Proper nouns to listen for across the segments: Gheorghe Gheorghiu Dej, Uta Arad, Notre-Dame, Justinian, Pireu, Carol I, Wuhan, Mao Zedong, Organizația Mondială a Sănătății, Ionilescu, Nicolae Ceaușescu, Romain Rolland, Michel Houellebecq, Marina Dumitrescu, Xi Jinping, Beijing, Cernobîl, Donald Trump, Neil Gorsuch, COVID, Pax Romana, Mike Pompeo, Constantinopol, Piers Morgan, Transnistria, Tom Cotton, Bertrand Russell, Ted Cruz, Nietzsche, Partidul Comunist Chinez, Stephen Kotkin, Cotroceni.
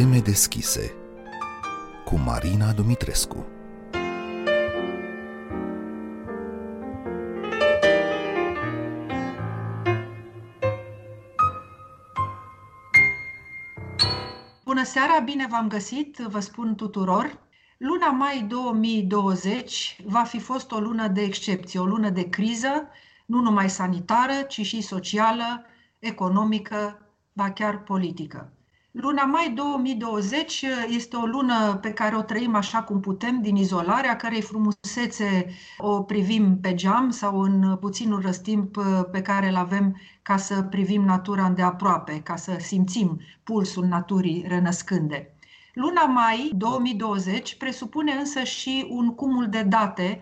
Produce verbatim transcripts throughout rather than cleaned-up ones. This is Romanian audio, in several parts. Teme deschise cu Marina Dumitrescu. Bună seara, bine v-am găsit, vă spun tuturor. Luna mai două mii douăzeci va fi fost o lună de excepție, o lună de criză, nu numai sanitară, ci și socială, economică, ba chiar politică. Luna mai două mii douăzeci este o lună pe care o trăim așa cum putem, din izolare, a cărei frumusețe o privim pe geam sau în puținul răstimp pe care îl avem ca să privim natura îndeaproape, ca să simțim pulsul naturii renăscânde. Luna mai două mii douăzeci presupune însă și un cumul de date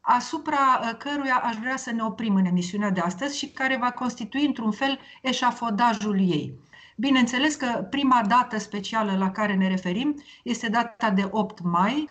asupra căruia aș vrea să ne oprim în emisiunea de astăzi și care va constitui într-un fel eșafodajul ei. Bineînțeles că prima dată specială la care ne referim este data de opt mai,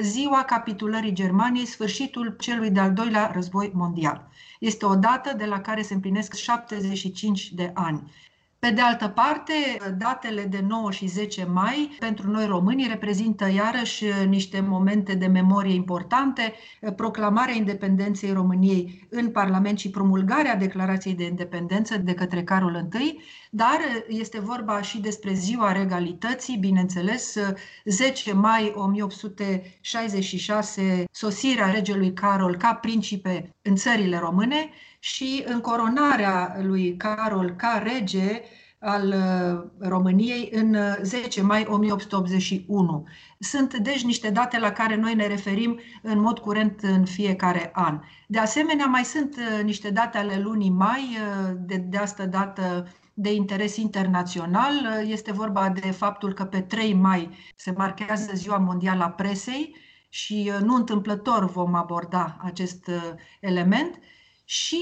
ziua capitulării Germaniei, sfârșitul celui de-al doilea război mondial. Este o dată de la care se împlinesc șaptezeci și cinci de ani. Pe de altă parte, datele de nouă și zece mai pentru noi românii reprezintă iarăși niște momente de memorie importante, proclamarea independenței României în Parlament și promulgarea Declarației de Independență de către Carol I, dar este vorba și despre Ziua Regalității, bineînțeles, zece mai o mie opt sute șaizeci și șase, sosirea regelui Carol ca principe în țările române, și încoronarea lui Carol ca rege al României în zece mai o mie opt sute optzeci și unu. Sunt deci niște date la care noi ne referim în mod curent în fiecare an. De asemenea, mai sunt niște date ale lunii mai, de, de asta dată de interes internațional. Este vorba de faptul că pe trei mai se marchează Ziua Mondială a Presei și nu întâmplător vom aborda acest element. Și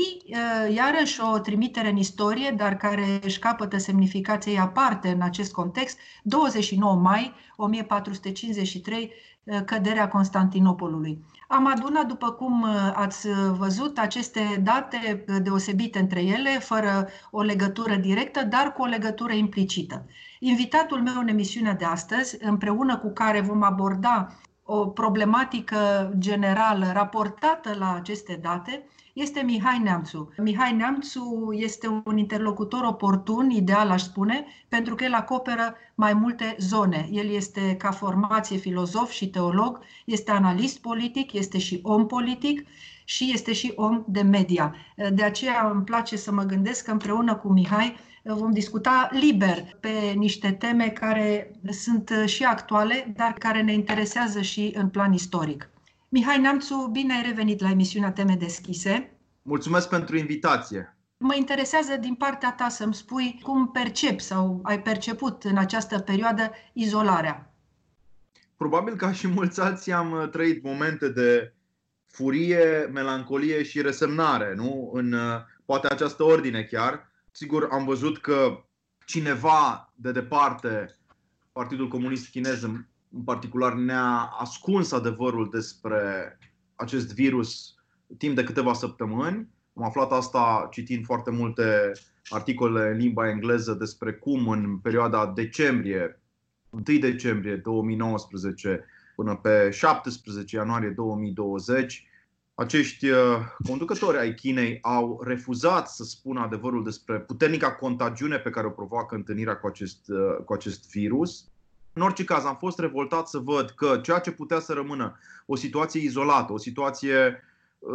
iarăși o trimitere în istorie, dar care își capătă semnificație aparte în acest context, douăzeci și nouă mai o mie patru sute cincizeci și trei, căderea Constantinopolului. Am adunat, după cum ați văzut, aceste date deosebite între ele, fără o legătură directă, dar cu o legătură implicită. Invitatul meu în emisiunea de astăzi, împreună cu care vom aborda o problematică generală raportată la aceste date, este Mihai Neamțu. Mihai Neamțu este un interlocutor oportun, ideal aș spune, pentru că el acoperă mai multe zone. El este ca formație filozof și teolog, este analist politic, este și om politic și este și om de media. De aceea îmi place să mă gândesc că împreună cu Mihai vom discuta liber pe niște teme care sunt și actuale, dar care ne interesează și în plan istoric. Mihai Neamțu, bine ai revenit la emisiunea Teme Deschise. Mulțumesc pentru invitație. Mă interesează din partea ta să-mi spui cum percepi sau ai perceput în această perioadă izolarea. Probabil ca și mulți alții am trăit momente de furie, melancolie și resemnare, nu? În poate această ordine chiar. Sigur, am văzut că cineva de departe, Partidul Comunist Chinez în particular, ne-a ascuns adevărul despre acest virus timp de câteva săptămâni. Am aflat asta citind foarte multe articole în limba engleză despre cum în perioada decembrie, întâi decembrie două mii nouăsprezece până pe șaptesprezece ianuarie două mii douăzeci, acești conducători ai Chinei au refuzat să spună adevărul despre puternica contagiune pe care o provoacă întâlnirea cu acest, cu acest virus. În orice caz, am fost revoltat să văd că ceea ce putea să rămână o situație izolată, o situație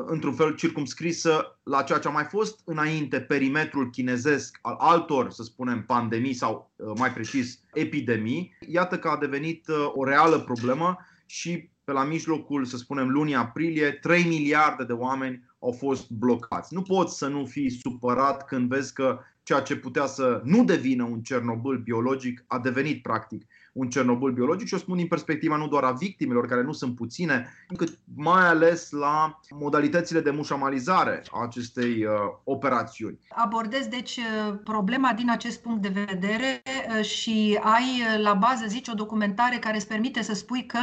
într-un fel circumscrisă la ceea ce a mai fost înainte perimetrul chinezesc al altor, să spunem, pandemii sau mai precis epidemii, iată că a devenit o reală problemă și pe la mijlocul, să spunem, lunii aprilie, trei miliarde de oameni au fost blocați. Nu poți să nu fii supărat când vezi că ceea ce putea să nu devină un Cernobîl biologic a devenit practic un Cernobîl biologic, și o spun din perspectiva nu doar a victimelor, care nu sunt puține, cât mai ales la modalitățile de mușamalizare a acestei uh, operațiuni. Abordez deci problema din acest punct de vedere și ai la bază, zici, o documentare care îți permite să spui că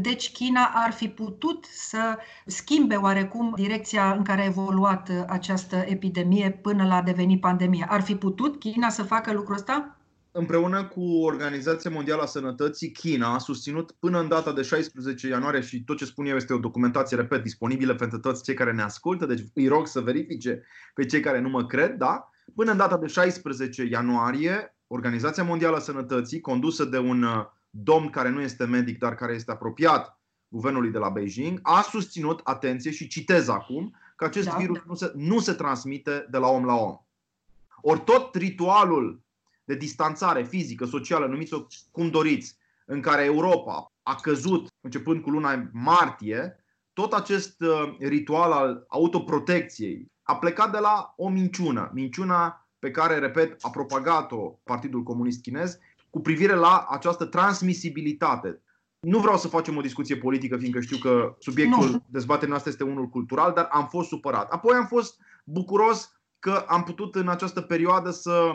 deci China ar fi putut să schimbe oarecum direcția în care a evoluat această epidemie până la a deveni pandemie. Ar fi putut China să facă lucrul ăsta? împreună cu Organizația Mondială a Sănătății, China a susținut până în data de șaisprezece ianuarie, și tot ce spun eu este o documentație, repet, disponibilă pentru toți cei care ne ascultă, deci îi rog să verifice pe cei care nu mă cred, da? Până în data de șaisprezece ianuarie, Organizația Mondială a Sănătății, condusă de un domn care nu este medic, dar care este apropiat guvernului de la Beijing, a susținut, atenție, și citez acum, că acest da, virus da. Nu, se, nu se transmite de la om la om. Ori tot ritualul de distanțare fizică, socială, numiți-o cum doriți, în care Europa a căzut începând cu luna martie, tot acest ritual al autoprotecției a plecat de la o minciună, minciuna pe care, repet, a propagat-o Partidul Comunist Chinez cu privire la această transmisibilitate. Nu vreau să facem o discuție politică, fiindcă știu că subiectul dezbaterii noastre este unul cultural, dar am fost supărat. Apoi am fost bucuros că am putut în această perioadă să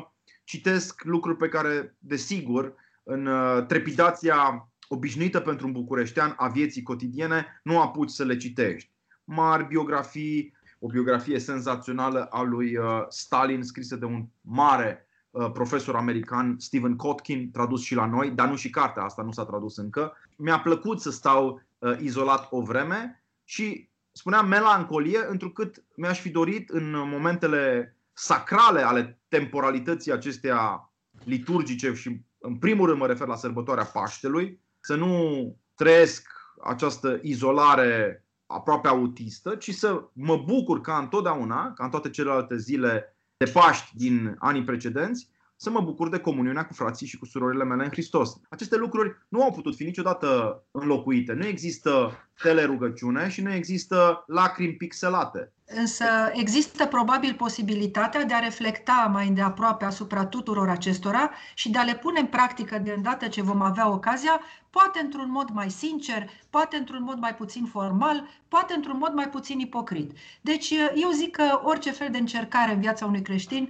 citesc lucruri pe care, desigur, în trepidația obișnuită pentru un bucureștean a vieții cotidiene, nu apuci să le citești. Mari biografii, o biografie senzațională a lui Stalin, scrisă de un mare profesor american, Stephen Kotkin, tradus și la noi, dar nu și cartea asta, nu s-a tradus încă. Mi-a plăcut să stau izolat o vreme și spuneam melancolie, întrucât mi-aș fi dorit în momentele sacrale ale temporalității acesteia liturgice, și în primul rând mă refer la sărbătoarea Paștelui, să nu trăiesc această izolare aproape autistă, ci să mă bucur ca întotdeauna, ca în toate celelalte zile de Paști din anii precedenți, să mă bucur de comuniunea cu frații și cu surorile mele în Hristos. Aceste lucruri nu au putut fi niciodată înlocuite. Nu există telerugăciune și nu există lacrimi pixelate. Însă există probabil posibilitatea de a reflecta mai îndeaproape asupra tuturor acestora și de a le pune în practică de îndată ce vom avea ocazia, poate într-un mod mai sincer, poate într-un mod mai puțin formal, poate într-un mod mai puțin ipocrit. Deci eu zic că orice fel de încercare în viața unui creștin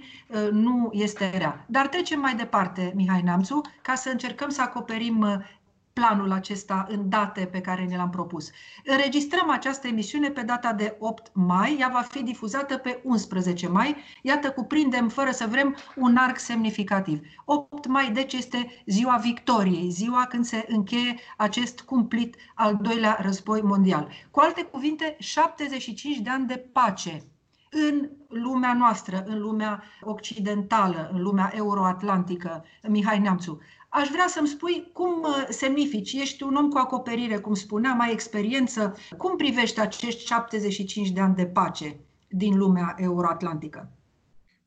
nu este rea. Dar trecem mai departe, Mihai Neamțu, ca să încercăm să acoperim planul acesta în date pe care ne l-am propus. Înregistrăm această emisiune pe data de opt mai, ea va fi difuzată pe unsprezece mai. Iată, cuprindem, fără să vrem, un arc semnificativ. opt mai, deci, este ziua victoriei, ziua când se încheie acest cumplit al doilea război mondial. Cu alte cuvinte, șaptezeci și cinci de ani de pace în lumea noastră, în lumea occidentală, în lumea euroatlantică. Mihai Neamțu, aș vrea să-mi spui cum semnifici, ești un om cu acoperire, cum spuneam, ai experiență, cum privești acești șaptezeci și cinci de ani de pace din lumea euroatlantică?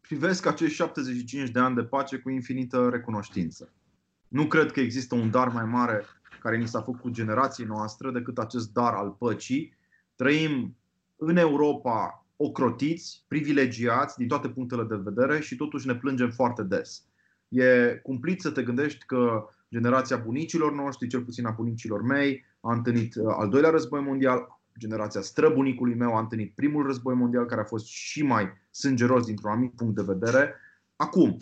Privesc acești șaptezeci și cinci de ani de pace cu infinită recunoștință. Nu cred că există un dar mai mare care ni s-a făcut generației noastre decât acest dar al păcii. Trăim în Europa ocrotiți, privilegiați din toate punctele de vedere și totuși ne plângem foarte des. E cumplit să te gândești că generația bunicilor noștri, cel puțin a bunicilor mei, a întâlnit al doilea război mondial, generația străbunicului meu a întâlnit primul război mondial, care a fost și mai sângeros dintr-un anumit punct de vedere. Acum,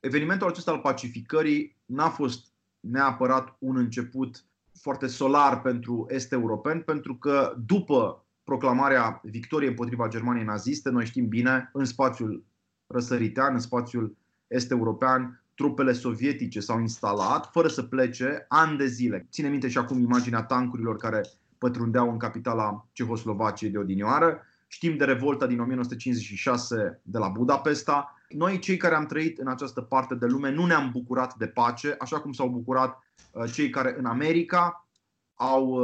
evenimentul acesta al pacificării n-a fost neapărat un început foarte solar pentru est-europeni, pentru că după proclamarea victoriei împotriva Germaniei naziste, noi știm bine, în spațiul răsăritean, în spațiul est-european, trupele sovietice s-au instalat fără să plece ani de zile. Ține minte și acum imaginea tancurilor care pătrundeau în capitala Cehoslovaciei de odinioară. Știm de revolta din o mie nouă sute cincizeci și șase de la Budapesta. Noi, cei care am trăit în această parte de lume, nu ne-am bucurat de pace, așa cum s-au bucurat cei care în America au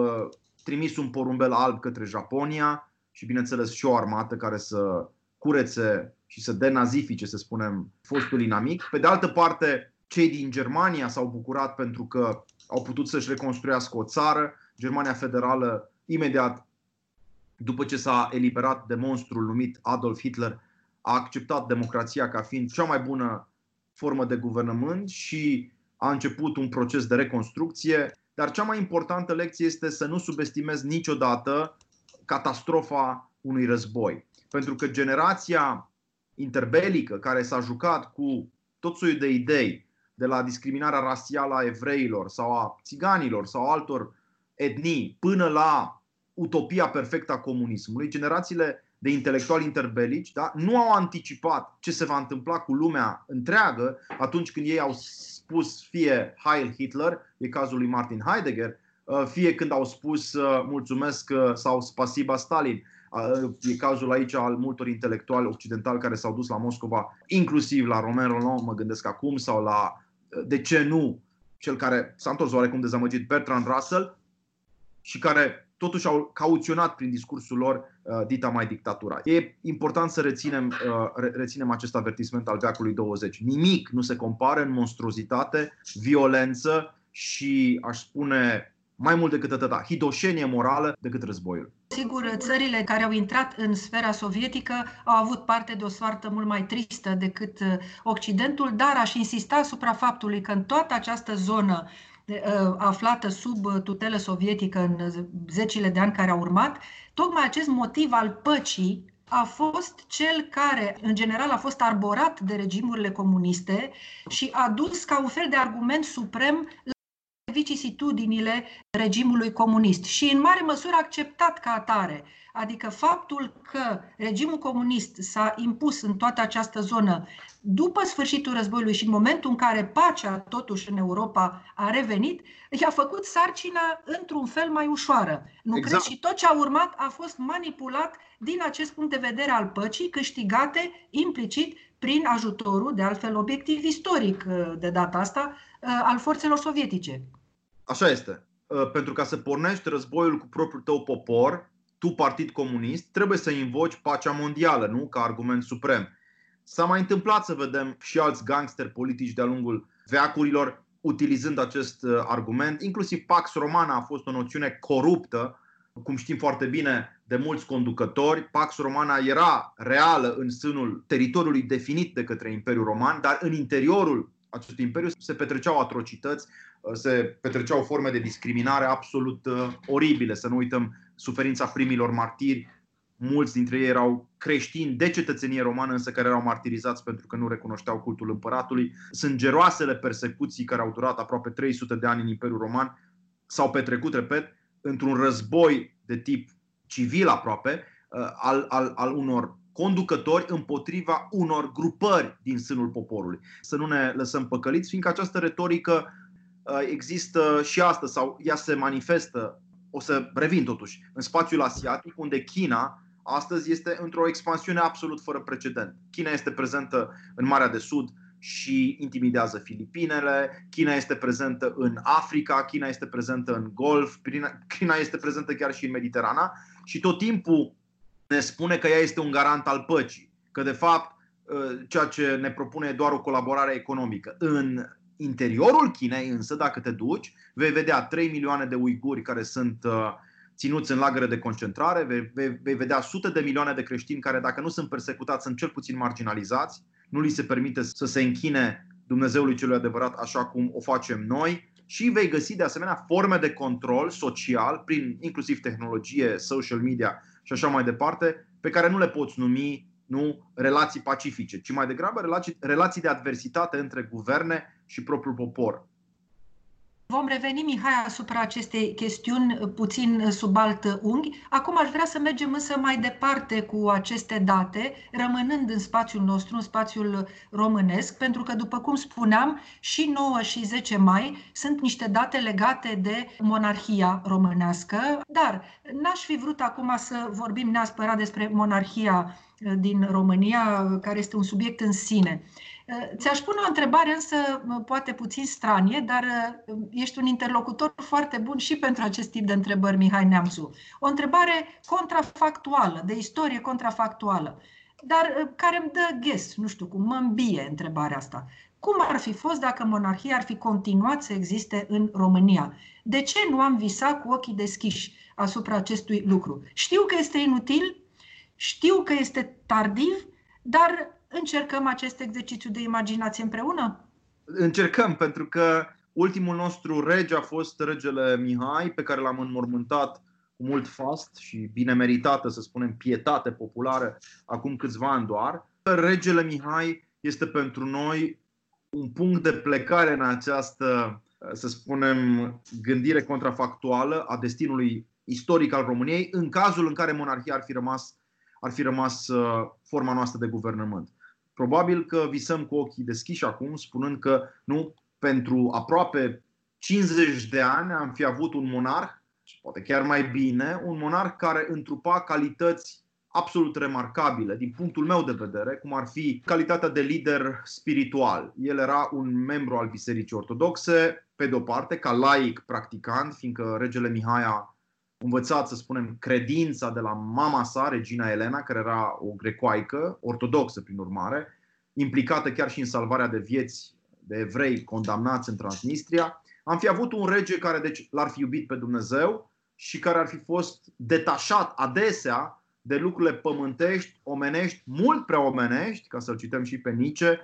trimis un porumbel alb către Japonia și, bineînțeles, și o armată care să curețe și să denazifice, să spunem, fostul inamic. Pe de altă parte, cei din Germania s-au bucurat pentru că au putut să-și reconstruiască o țară. Germania Federală, imediat după ce s-a eliberat de monstrul numit Adolf Hitler, a acceptat democrația ca fiind cea mai bună formă de guvernământ și a început un proces de reconstrucție. Dar cea mai importantă lecție este să nu subestimezi niciodată catastrofa unui război. Pentru că generația interbelică, care s-a jucat cu tot soiul de idei, de la discriminarea rasială a evreilor sau a țiganilor sau altor etnii, până la utopia perfectă a comunismului, generațiile de intelectuali interbelici, da? Nu au anticipat ce se va întâmpla cu lumea întreagă atunci când ei au spus fie Heil Hitler, e cazul lui Martin Heidegger, fie când au spus mulțumesc sau spasiba Stalin. E cazul aici al multor intelectuali occidentali care s-au dus la Moscova, inclusiv la Romain Rolland, mă gândesc acum, sau la, de ce nu, cel care s-a întors oarecum dezamăgit, Bertrand Russell, și care totuși au cauționat prin discursul lor uh, dita mai dictatura. E important să reținem, uh, re reținem acest avertisment al veacului douăzeci. Nimic nu se compară în monstruozitate, violență și, aș spune, mai mult decât atâta, hidoșenie morală decât războiul. Sigur, țările care au intrat în sfera sovietică au avut parte de o soartă mult mai tristă decât Occidentul, dar aș insista asupra faptului că în toată această zonă aflată sub tutelă sovietică în zecile de ani care au urmat, tocmai acest motiv al păcii a fost cel care, în general, a fost arborat de regimurile comuniste și a dus ca un fel de argument suprem la vicisitudinile regimului comunist și în mare măsură acceptat ca atare. Adică faptul că regimul comunist s-a impus în toată această zonă după sfârșitul războiului și în momentul în care pacea totuși în Europa a revenit, i-a făcut sarcina într-un fel mai ușoară. Nu exact. Cred, și tot ce a urmat a fost manipulat din acest punct de vedere al păcii, câștigate implicit prin ajutorul, de altfel obiectiv istoric de data asta, al forțelor sovietice. Așa este. Pentru ca să pornești războiul cu propriul tău popor, tu, Partid Comunist, trebuie să invoci pacea mondială, nu? Ca argument suprem. S-a mai întâmplat să vedem și alți gangsteri politici de-a lungul veacurilor utilizând acest argument. Inclusiv Pax Romana a fost o noțiune coruptă, cum știm foarte bine, de mulți conducători. Pax Romana era reală în sânul teritoriului definit de către Imperiul Roman, dar în interiorul acestui imperiu se petreceau atrocități, se petreceau forme de discriminare absolut oribile. Să nu uităm suferința primilor martiri. Mulți dintre ei erau creștini de cetățenie romană, însă care erau martirizați pentru că nu recunoșteau cultul împăratului. Sângeroasele persecuții care au durat aproape trei sute de ani în Imperiul Roman s-au petrecut, repet, într-un război de tip civil aproape al, al, al unor conducători împotriva unor grupări din sânul poporului. Să nu ne lăsăm păcăliți, fiindcă această retorică există și astăzi, sau ea se manifestă, o să revin totuși, în spațiul asiatic, unde China astăzi este într-o expansiune absolut fără precedent. China este prezentă în Marea de Sud și intimidează Filipinele, China este prezentă în Africa, China este prezentă în Golf, China este prezentă chiar și în Mediterana și tot timpul ne spune că ea este un garant al păcii, că de fapt ceea ce ne propune e doar o colaborare economică. În interiorul Chinei însă, dacă te duci, vei vedea trei milioane de uiguri care sunt ținuți în lagăre de concentrare, vei, vei, vei vedea sute de milioane de creștini care, dacă nu sunt persecutați, sunt cel puțin marginalizați, nu li se permite să se închine Dumnezeului celui adevărat așa cum o facem noi. Și vei găsi de asemenea forme de control social, prin inclusiv tehnologie, social media și așa mai departe, pe care nu le poți numi nu relații pacifice, ci mai degrabă relații, relații de adversitate între guverne și propriul popor. Vom reveni, Mihai, asupra acestei chestiuni puțin sub alt unghi. Acum aș vrea să mergem însă mai departe cu aceste date, rămânând în spațiul nostru, în spațiul românesc, pentru că, după cum spuneam, și nouă și zece mai sunt niște date legate de monarhia românească, dar n-aș fi vrut acum să vorbim neapărat despre monarhia din România, care este un subiect în sine. Ți-aș pune o întrebare, însă poate puțin stranie, dar ești un interlocutor foarte bun și pentru acest tip de întrebări, Mihai Neamțu. O întrebare contrafactuală, de istorie contrafactuală, dar care îmi dă ghes, nu știu cum, mă îmbie întrebarea asta. Cum ar fi fost dacă monarhia ar fi continuat să existe în România? De ce nu am visat cu ochii deschiși asupra acestui lucru? Știu că este inutil, știu că este tardiv, dar încercăm acest exercițiu de imaginație împreună? Încercăm, pentru că ultimul nostru rege a fost regele Mihai, pe care l-am înmormântat cu mult fast și bine meritată, să spunem, pietate populară, acum câțiva ani doar. Regele Mihai este pentru noi un punct de plecare în această, să spunem, gândire contrafactuală a destinului istoric al României, în cazul în care monarhia ar fi rămas ar fi rămas forma noastră de guvernământ. Probabil că visăm cu ochii deschiși acum, spunând că nu, pentru aproape cincizeci de ani am fi avut un monarh, și poate chiar mai bine, un monarh care întrupa calități absolut remarcabile, din punctul meu de vedere, cum ar fi calitatea de lider spiritual. El era un membru al Bisericii Ortodoxe, pe de-o parte, ca laic practicant, fiindcă regele Mihai a învățat, să spunem, credința de la mama sa, regina Elena, care era o grecoaică, ortodoxă prin urmare, implicată chiar și în salvarea de vieți de evrei condamnați în Transnistria. Am fi avut un rege care deci l-ar fi iubit pe Dumnezeu și care ar fi fost detașat adesea de lucrurile pământești, omenești, mult prea omenești, ca să-l cităm și pe Nietzsche,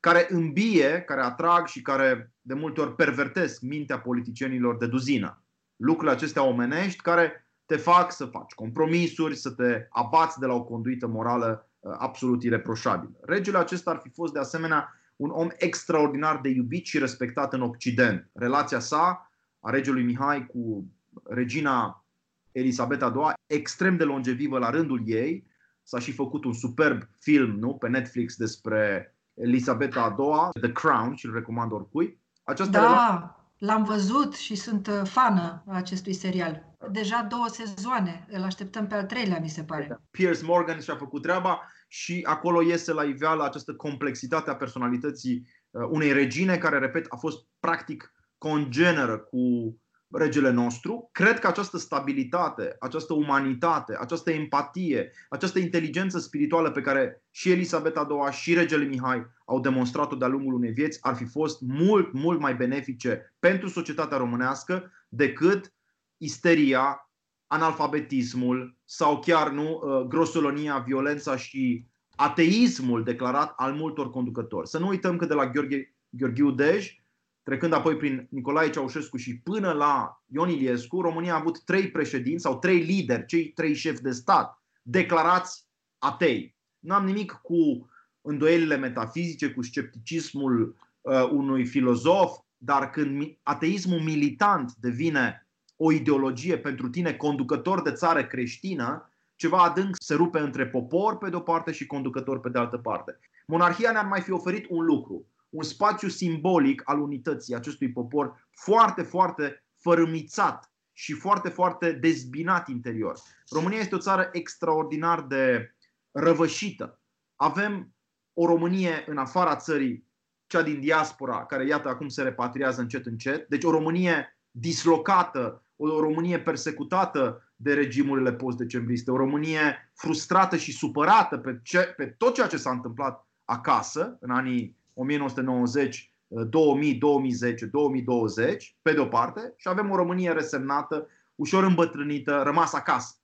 care îmbie, care atrag și care de multe ori pervertesc mintea politicienilor de duzină. Lucrurile acestea omenești care te fac să faci compromisuri, să te abați de la o conduită morală absolut ireproșabilă. Regele acesta ar fi fost de asemenea un om extraordinar de iubit și respectat în Occident. Relația sa, a regelui Mihai cu regina Elisabeta a doua, extrem de longevivă la rândul ei. S-a și făcut un superb film, nu, pe Netflix despre Elisabeta a doua, The Crown, și îl recomand oricui. Această da, l-am văzut și sunt fană a acestui serial. Deja două sezoane, îl așteptăm pe al treilea, mi se pare. Piers Morgan și-a făcut treaba și acolo iese la iveală această complexitate a personalității unei regine care, repet, a fost practic congeneră cu regele nostru. Cred că această stabilitate, această umanitate, această empatie, această inteligență spirituală pe care și Elisabeta a doua și regele Mihai au demonstrat-o de-a lungul unei vieți ar fi fost mult, mult mai benefice pentru societatea românească decât isteria, analfabetismul sau chiar nu grosolonia, violența și ateismul declarat al multor conducători. Să nu uităm că de la Gheorghe, Gheorghiu Dej, trecând apoi prin Nicolae Ceaușescu și până la Ion Iliescu, România a avut trei președinți sau trei lideri, cei trei șefi de stat, declarați atei. Nu am nimic cu îndoielile metafizice, cu scepticismul uh, unui filozof, dar când ateismul militant devine o ideologie pentru tine conducător de țară creștină, ceva adânc se rupe între popor pe de-o parte și conducător pe de altă parte. Monarhia ne-ar mai fi oferit un lucru, un spațiu simbolic al unității acestui popor foarte, foarte fărâmițat și foarte, foarte dezbinat interior. România este o țară extraordinar de răvășită. Avem o Românie în afara țării, cea din diaspora, care iată acum se repatriază încet, încet. Deci o Românie dislocată, o Românie persecutată de regimurile post-decembriste, o Românie frustrată și supărată pe, ce, pe tot ceea ce s-a întâmplat acasă în anii o mie nouă sute nouăzeci, două mii, două mii zece, două mii douăzeci, pe de o parte, și avem o Românie resemnată, ușor îmbătrânită, rămasă acasă.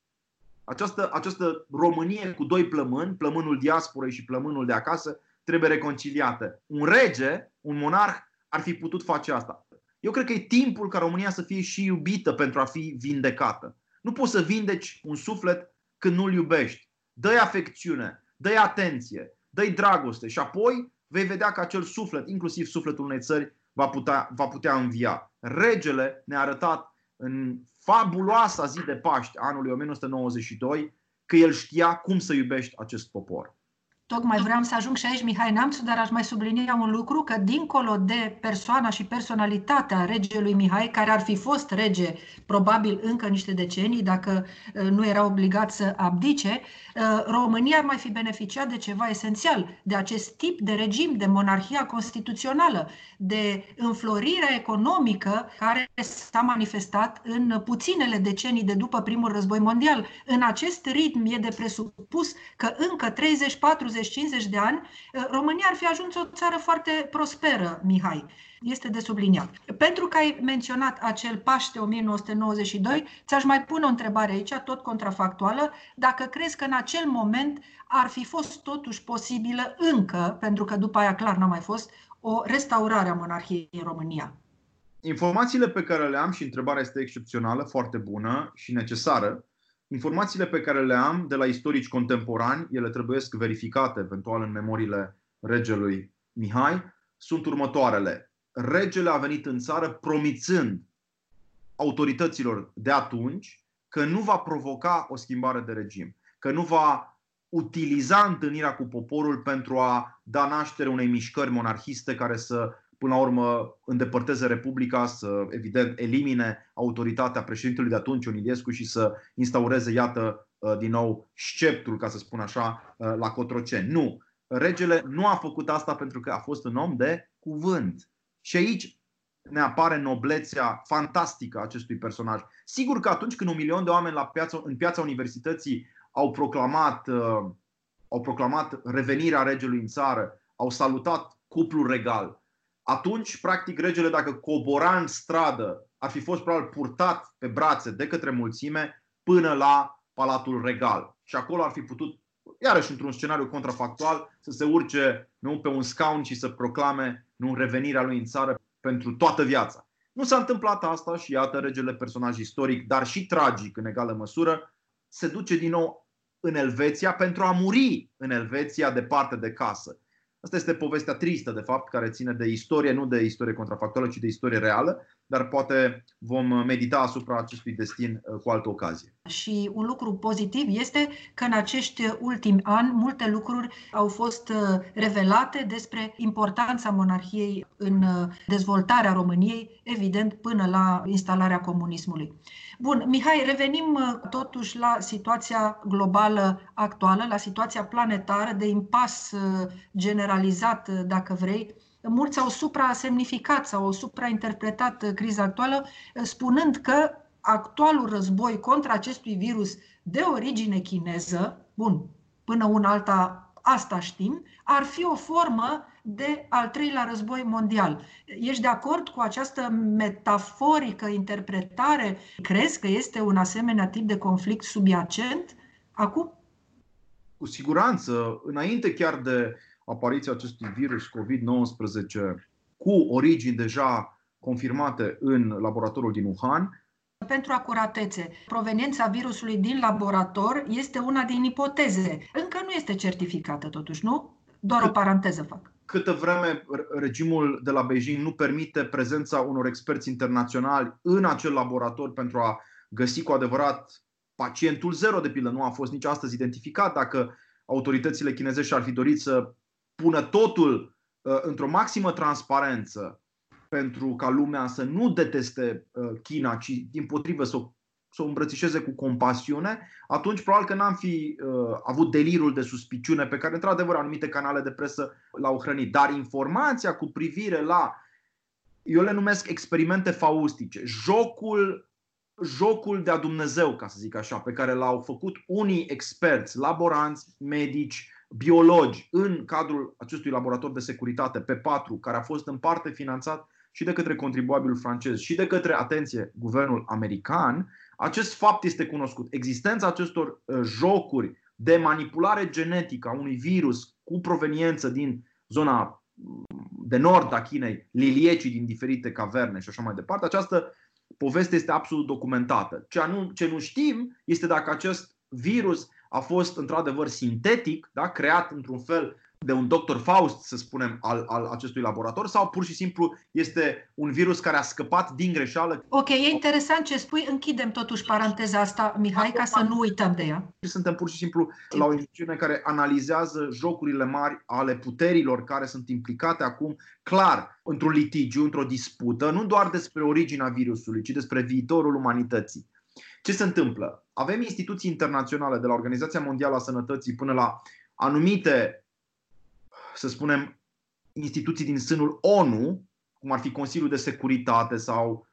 Această, această Românie cu doi plămâni, plămânul diasporei și plămânul de acasă, trebuie reconciliată. Un rege, un monarh, ar fi putut face asta. Eu cred că e timpul ca România să fie și iubită pentru a fi vindecată. Nu poți să vindeci un suflet când nu-l iubești. Dă-i afecțiune, dă-i atenție, dă-i dragoste și apoi vei vedea că acel suflet, inclusiv sufletul unei țări, va putea, va putea învia. Regele ne-a arătat în fabuloasa zi de Paști anului o mie nouă sute nouăzeci și doi că el știa cum să iubești acest popor. Tocmai vreau să ajung și aici, Mihai Neamțu, dar aș mai sublinia un lucru, că dincolo de persoana și personalitatea regelui Mihai, care ar fi fost rege probabil încă niște decenii, dacă nu era obligat să abdice, România ar mai fi beneficiat de ceva esențial, de acest tip de regim, de monarhia constituțională, de înflorirea economică care s-a manifestat în puținele decenii de după Primul Război Mondial. În acest ritm e de presupus că încă treizeci, patruzeci, cincizeci de ani, România ar fi ajuns o țară foarte prosperă, Mihai. Este de subliniat. Pentru că ai menționat acel Paște o mie nouă sute nouăzeci și doi, ți-aș mai pune o întrebare aici, tot contrafactuală, dacă crezi că în acel moment ar fi fost totuși posibilă încă, pentru că după aia clar n-a mai fost, o restaurare a monarhiei în România. Informațiile pe care le am, și întrebarea este excepțională, foarte bună și necesară, informațiile pe care le am de la istorici contemporani, ele trebuiesc verificate eventual în memoriile regelui Mihai, sunt următoarele. Regele a venit în țară promițând autorităților de atunci că nu va provoca o schimbare de regim, că nu va utiliza întâlnirea cu poporul pentru a da naștere unei mișcări monarhiste care să, până la urmă, îndepărteze Republica, să, evident, elimine autoritatea președintelui de atunci, Ionilescu, și să instaureze, iată, din nou, sceptrul, ca să spun așa, la Cotroceni. Nu. Regele nu a făcut asta pentru că a fost un om de cuvânt. Și aici ne apare noblețea fantastică a acestui personaj. Sigur că atunci când un milion de oameni la piața, în piața universității au proclamat, uh, au proclamat revenirea regelui în țară, au salutat cuplul regal, atunci, practic, regele, dacă cobora în stradă, ar fi fost probabil purtat pe brațe de către mulțime până la Palatul Regal. Și acolo ar fi putut, iarăși într-un scenariu contrafactual, să se urce, nu, pe un scaun și să proclame, nu, revenirea lui în țară pentru toată viața. Nu s-a întâmplat asta și iată, regele, personaj istoric, dar și tragic în egală măsură, se duce din nou în Elveția pentru a muri în Elveția, departe de casă. Asta este povestea tristă, de fapt, care ține de istorie, nu de istorie contrafactuală, ci de istorie reală, dar poate vom medita asupra acestui destin cu altă ocazie. Și un lucru pozitiv este că în acești ultimi ani multe lucruri au fost revelate despre importanța monarhiei în dezvoltarea României, evident, până la instalarea comunismului. Bun, Mihai, revenim totuși la situația globală actuală, la situația planetară de impas generalizat, dacă vrei. Mulți au supra-semnificat sau au supra-interpretat criza actuală, spunând că actualul război contra acestui virus de origine chineză, bun, până una alta asta știm, ar fi o formă de al treilea război mondial. Ești de acord cu această metaforică interpretare? Crezi că este un asemenea tip de conflict subiacent acum? Cu siguranță, înainte chiar de apariția acestui virus COVID nouăsprezece cu origini deja confirmate în laboratorul din Wuhan. Pentru acuratețe, proveniența virusului din laborator este una din ipoteze. Încă nu este certificată totuși, nu? Doar cât, o paranteză fac. Câtă vreme regimul de la Beijing nu permite prezența unor experți internaționali în acel laborator pentru a găsi cu adevărat pacientul zero, de pildă, nu a fost nici astăzi identificat. Dacă autoritățile chinezești ar fi dorit să pună totul uh, într-o maximă transparență pentru ca lumea să nu deteste uh, China, ci dimpotrivă să o, să o îmbrățișeze cu compasiune, atunci probabil că n-am fi uh, avut delirul de suspiciune pe care, într-adevăr, anumite canale de presă l-au hrănit. Dar informația cu privire la, eu le numesc experimente faustice, jocul, jocul de-a Dumnezeu, ca să zic așa, pe care l-au făcut unii experți, laboranți, medici, biologi în cadrul acestui laborator de securitate P patru, care a fost în parte finanțat și de către contribuabilul francez și de către, atenție, guvernul american, acest fapt este cunoscut. Existența acestor jocuri de manipulare genetică a unui virus cu proveniență din zona de nord a Chinei, liliecii din diferite caverne și așa mai departe, această poveste este absolut documentată. Ce nu știm este dacă acest virus a fost într-adevăr sintetic, da? Creat într-un fel de un doctor Faust, să spunem, al, al acestui laborator, sau pur și simplu este un virus care a scăpat din greșeală. Ok, e interesant ce spui. Închidem totuși paranteza asta, Mihai, ca să nu uităm de ea. Suntem pur și simplu la o emisiune care analizează jocurile mari ale puterilor care sunt implicate acum, clar, într-un litigiu, într-o dispută, nu doar despre originea virusului, ci despre viitorul umanității. Ce se întâmplă? Avem instituții internaționale, de la Organizația Mondială a Sănătății până la anumite, să spunem, instituții din sânul O N U, cum ar fi Consiliul de Securitate sau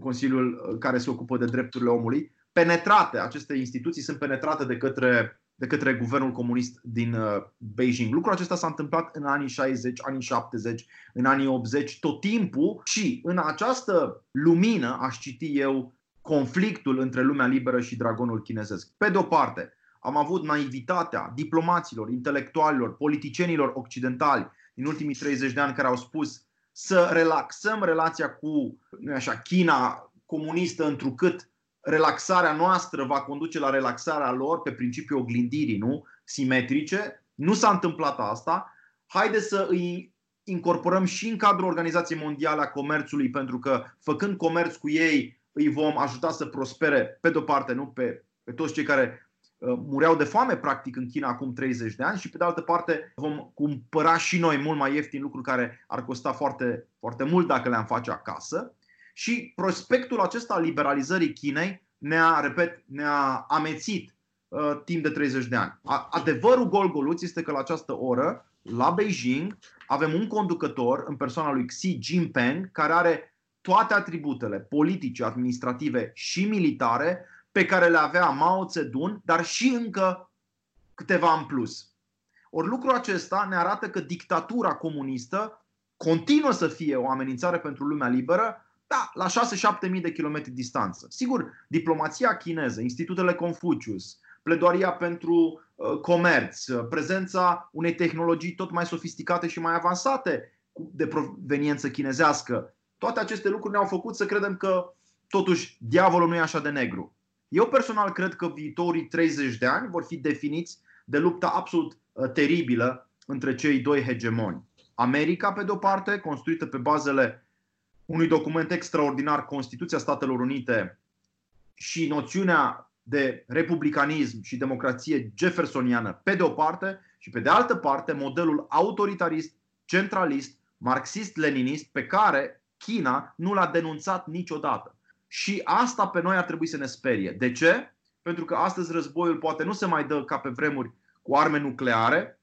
Consiliul care se ocupă de drepturile omului, penetrate, aceste instituții sunt penetrate de către, de către guvernul comunist din Beijing. Lucrul acesta s-a întâmplat în anii șaizeci, anii șaptezeci, în anii optzeci, tot timpul, și în această lumină aș citi eu conflictul între lumea liberă și dragonul chinezesc. Pe de o parte, am avut naivitatea diplomaților, intelectualilor, politicienilor occidentali din ultimii treizeci de ani care au spus să relaxăm relația cu, nu așa, China comunistă, întrucât relaxarea noastră va conduce la relaxarea lor pe principiul oglindirii, nu? Simetrice. Nu s-a întâmplat asta. Haide să îi incorporăm și în cadrul Organizației Mondiale a Comerțului, pentru că făcând comerț cu ei, îi vom ajuta să prospere, pe de-o parte, nu, pe, pe toți cei care mureau de foame, practic, în China acum treizeci de ani și, pe de altă parte, vom cumpăra și noi mult mai ieftin lucruri care ar costa foarte, foarte mult dacă le-am face acasă. Și prospectul acesta al liberalizării Chinei ne-a, repet, ne-a amețit uh, timp de treizeci de ani. A- adevărul golgoluț este că la această oră, la Beijing, avem un conducător în persoana lui Xi Jinping, care are toate atributele politice, administrative și militare pe care le avea Mao Zedong, dar și încă câteva în plus. Ori lucrul acesta ne arată că dictatura comunistă continuă să fie o amenințare pentru lumea liberă, da, la șase-șapte mii de kilometri distanță. Sigur, diplomația chineză, institutele Confucius, pledoaria pentru uh, comerț, prezența unei tehnologii tot mai sofisticate și mai avansate de proveniență chinezească, toate aceste lucruri ne-au făcut să credem că totuși diavolul nu e așa de negru. Eu personal cred că viitorii treizeci de ani vor fi definiți de lupta absolut teribilă între cei doi hegemoni. America, pe de-o parte, construită pe bazele unui document extraordinar, Constituția Statelor Unite, și noțiunea de republicanism și democrație jeffersoniană, pe de-o parte, și pe de altă parte, modelul autoritarist, centralist, marxist-leninist, pe care China nu l-a denunțat niciodată. Și asta pe noi ar trebui să ne sperie. De ce? Pentru că astăzi războiul poate nu se mai dă ca pe vremuri cu arme nucleare,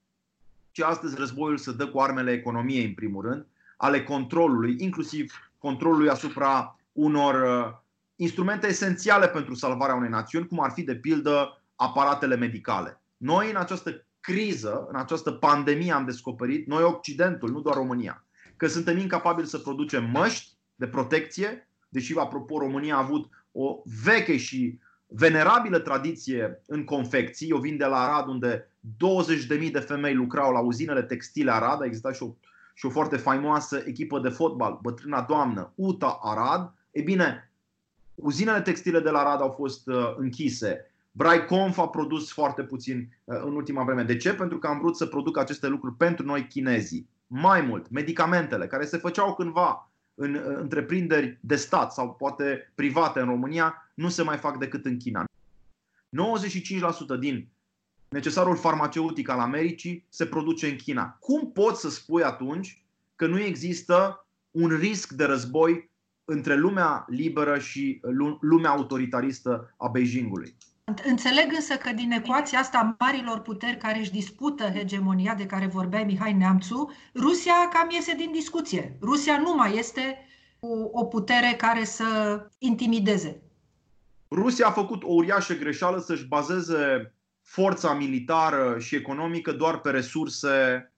ci astăzi războiul se dă cu armele economiei, în primul rând, ale controlului, inclusiv controlului asupra unor uh, instrumente esențiale pentru salvarea unei națiuni, cum ar fi, de pildă, aparatele medicale. Noi, în această criză, în această pandemie, am descoperit, noi Occidentul, nu doar România, că suntem incapabili să producem măști de protecție, deși, apropo, România a avut o veche și venerabilă tradiție în confecții. Eu vin de la Arad, unde douăzeci de mii de femei lucrau la uzinele textile Arad. A existat și o, și o foarte faimoasă echipă de fotbal, bătrâna doamnă, Uta Arad. E bine, uzinele textile de la Arad au fost uh, închise. Braiconf a produs foarte puțin uh, în ultima vreme. De ce? Pentru că am vrut să produc aceste lucruri pentru noi chinezii. Mai mult, medicamentele care se făceau cândva în întreprinderi de stat sau poate private în România, nu se mai fac decât în China. nouăzeci și cinci la sută din necesarul farmaceutic al Americii se produce în China. Cum poți să spui atunci că nu există un risc de război între lumea liberă și lumea autoritaristă a Beijingului? Înțeleg însă că din ecuația asta a marilor puteri care își dispută hegemonia de care vorbea Mihai Neamțu, Rusia cam iese din discuție. Rusia nu mai este o putere care să intimideze. Rusia a făcut o uriașă greșeală să-și bazeze forța militară și economică doar pe resurse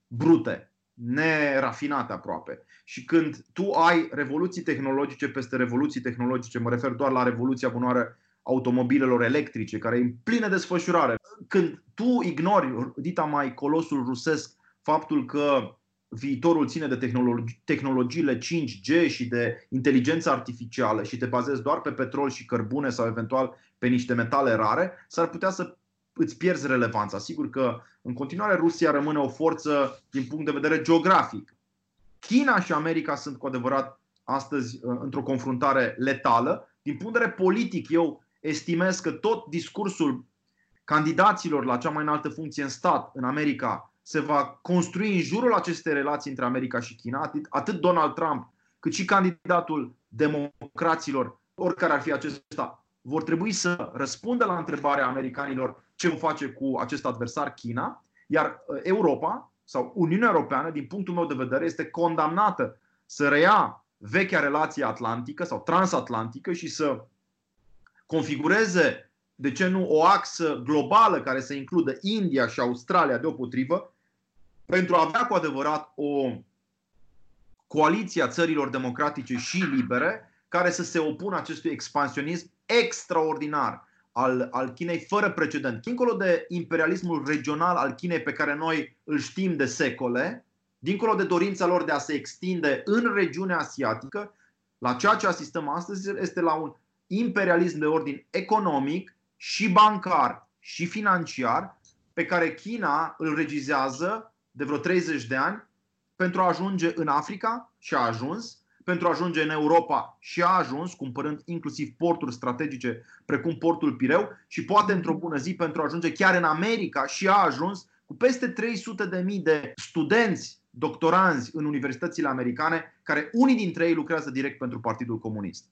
brute, nerafinate aproape. Și când tu ai revoluții tehnologice peste revoluții tehnologice, mă refer doar la revoluția bunoară automobilelor electrice, care e în plină desfășurare. Când tu ignori, dita mai colosul rusesc, faptul că viitorul ține de tehnologi- tehnologiile cinci G și de inteligență artificială și te bazezi doar pe petrol și cărbune sau eventual pe niște metale rare, s-ar putea să îți pierzi relevanța. Sigur că în continuare Rusia rămâne o forță din punct de vedere geografic. China și America sunt cu adevărat astăzi într-o confruntare letală. Din punct de vedere politic, eu estimez că tot discursul candidaților la cea mai înaltă funcție în stat, în America, se va construi în jurul acestei relații între America și China. Atât Donald Trump, cât și candidatul democraților, oricare ar fi acesta, vor trebui să răspundă la întrebarea americanilor ce vom face cu acest adversar China. Iar Europa sau Uniunea Europeană, din punctul meu de vedere, este condamnată să reia vechea relație atlantică sau transatlantică și să configureze, de ce nu, o axă globală care să includă India și Australia deopotrivă, pentru a avea cu adevărat o coaliție a țărilor democratice și libere care să se opună acestui expansionism extraordinar al, al Chinei fără precedent. Dincolo de imperialismul regional al Chinei pe care noi îl știm de secole, dincolo de dorința lor de a se extinde în regiunea asiatică, la ceea ce asistăm astăzi este la un imperialism de ordin economic și bancar și financiar pe care China îl regizează de vreo treizeci de ani pentru a ajunge în Africa, și a ajuns, pentru a ajunge în Europa și a ajuns, cumpărând inclusiv porturi strategice precum portul Pireu, și poate într-o bună zi pentru a ajunge chiar în America și a ajuns cu peste trei sute de mii de studenți doctoranzi în universitățile americane, care unii dintre ei lucrează direct pentru Partidul Comunist.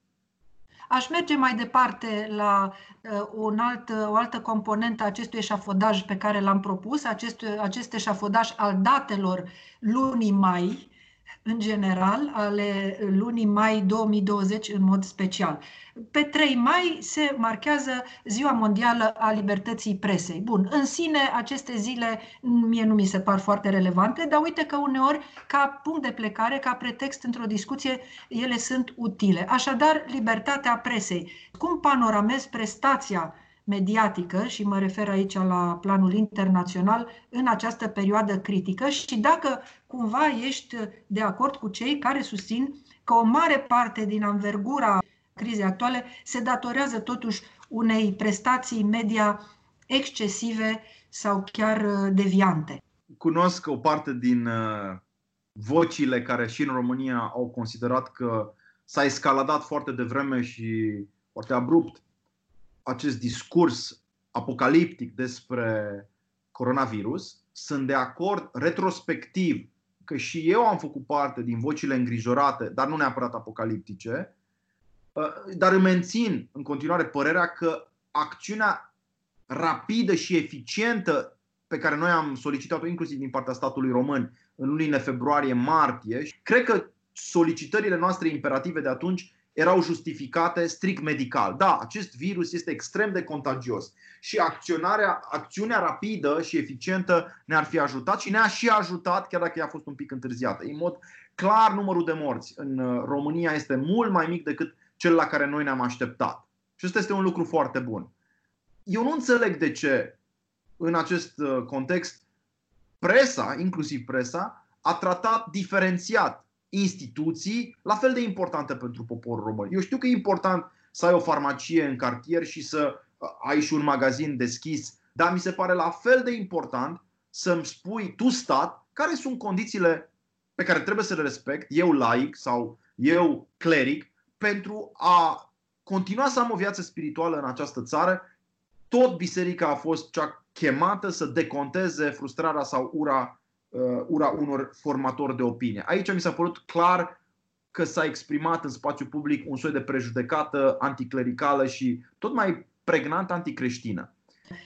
Aș merge mai departe la uh, un alt, o altă componentă a acestui eșafodaj pe care l-am propus, acest, acest eșafodaj al datelor lunii mai, în general, ale lunii mai două mii douăzeci în mod special. Pe trei mai se marchează Ziua Mondială a Libertății Presei. Bun, în sine aceste zile mie nu mi se par foarte relevante, dar uite că uneori, ca punct de plecare, ca pretext într-o discuție, ele sunt utile. Așadar, libertatea presei. Cum panoramez prestația mediatică, și mă refer aici la planul internațional, în această perioadă critică, și dacă cumva ești de acord cu cei care susțin că o mare parte din anvergura crizei actuale se datorează totuși unei prestații media excesive sau chiar deviante. Cunosc o parte din vocile care și în România au considerat că s-a escaladat foarte devreme și foarte abrupt acest discurs apocaliptic despre coronavirus. Sunt de acord retrospectiv că și eu am făcut parte din vocile îngrijorate, dar nu neapărat apocaliptice, dar îmi mențin în continuare părerea că acțiunea rapidă și eficientă pe care noi am solicitat-o inclusiv din partea statului român în lunile februarie-martie, cred că solicitările noastre imperative de atunci erau justificate strict medical. Da, acest virus este extrem de contagios și acționarea, acțiunea rapidă și eficientă ne-ar fi ajutat și ne-a și ajutat, chiar dacă ea a fost un pic întârziată. În mod clar, numărul de morți în România este mult mai mic decât cel la care noi ne-am așteptat. Și ăsta este un lucru foarte bun. Eu nu înțeleg de ce, în acest context, presa, inclusiv presa, a tratat diferențiat instituții la fel de importante pentru poporul român. Eu știu că e important să ai o farmacie în cartier și să ai și un magazin deschis, dar mi se pare la fel de important să-mi spui tu, stat, care sunt condițiile pe care trebuie să le respect, eu laic sau eu cleric, pentru a continua să am o viață spirituală în această țară. Tot biserica a fost cea chemată să deconteze frustrarea sau ura ura unor formatori de opinie. Aici mi s-a părut clar că s-a exprimat în spațiu public un soi de prejudecată anticlericală și tot mai pregnant anticreștină.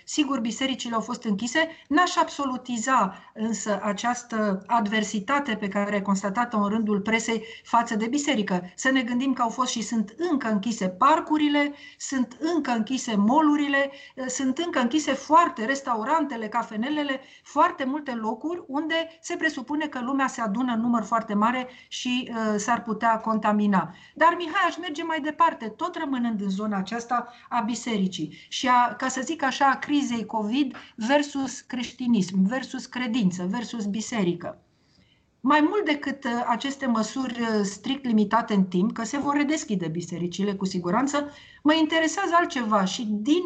Sigur, bisericile au fost închise. N-aș absolutiza însă această adversitate pe care ai constatat-o în rândul presei față de biserică. Să ne gândim că au fost și sunt încă închise parcurile, sunt încă închise molurile, sunt încă închise foarte restaurantele, cafenelele, foarte multe locuri unde se presupune că lumea se adună în număr foarte mare și uh, s-ar putea contamina. Dar, Mihai, aș merge mai departe, tot rămânând în zona aceasta a bisericii și a, ca să zic așa, a crizei COVID versus creștinism, versus credință, versus biserică. Mai mult decât aceste măsuri strict limitate în timp, că se vor redeschide bisericile cu siguranță, mă interesează altceva și din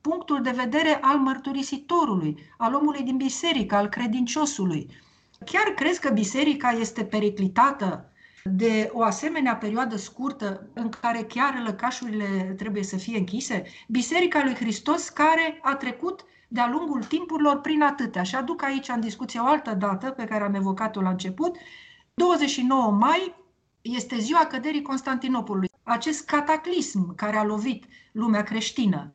punctul de vedere al mărturisitorului, al omului din biserică, al credinciosului. Chiar crezi că biserica este periclitată de o asemenea perioadă scurtă în care chiar lăcașurile trebuie să fie închise? Biserica lui Hristos, care a trecut de-a lungul timpurilor prin atâtea. Și aduc aici în discuție o altă dată pe care am evocat-o la început. douăzeci și nouă mai este ziua căderii Constantinopolului. Acest cataclism care a lovit lumea creștină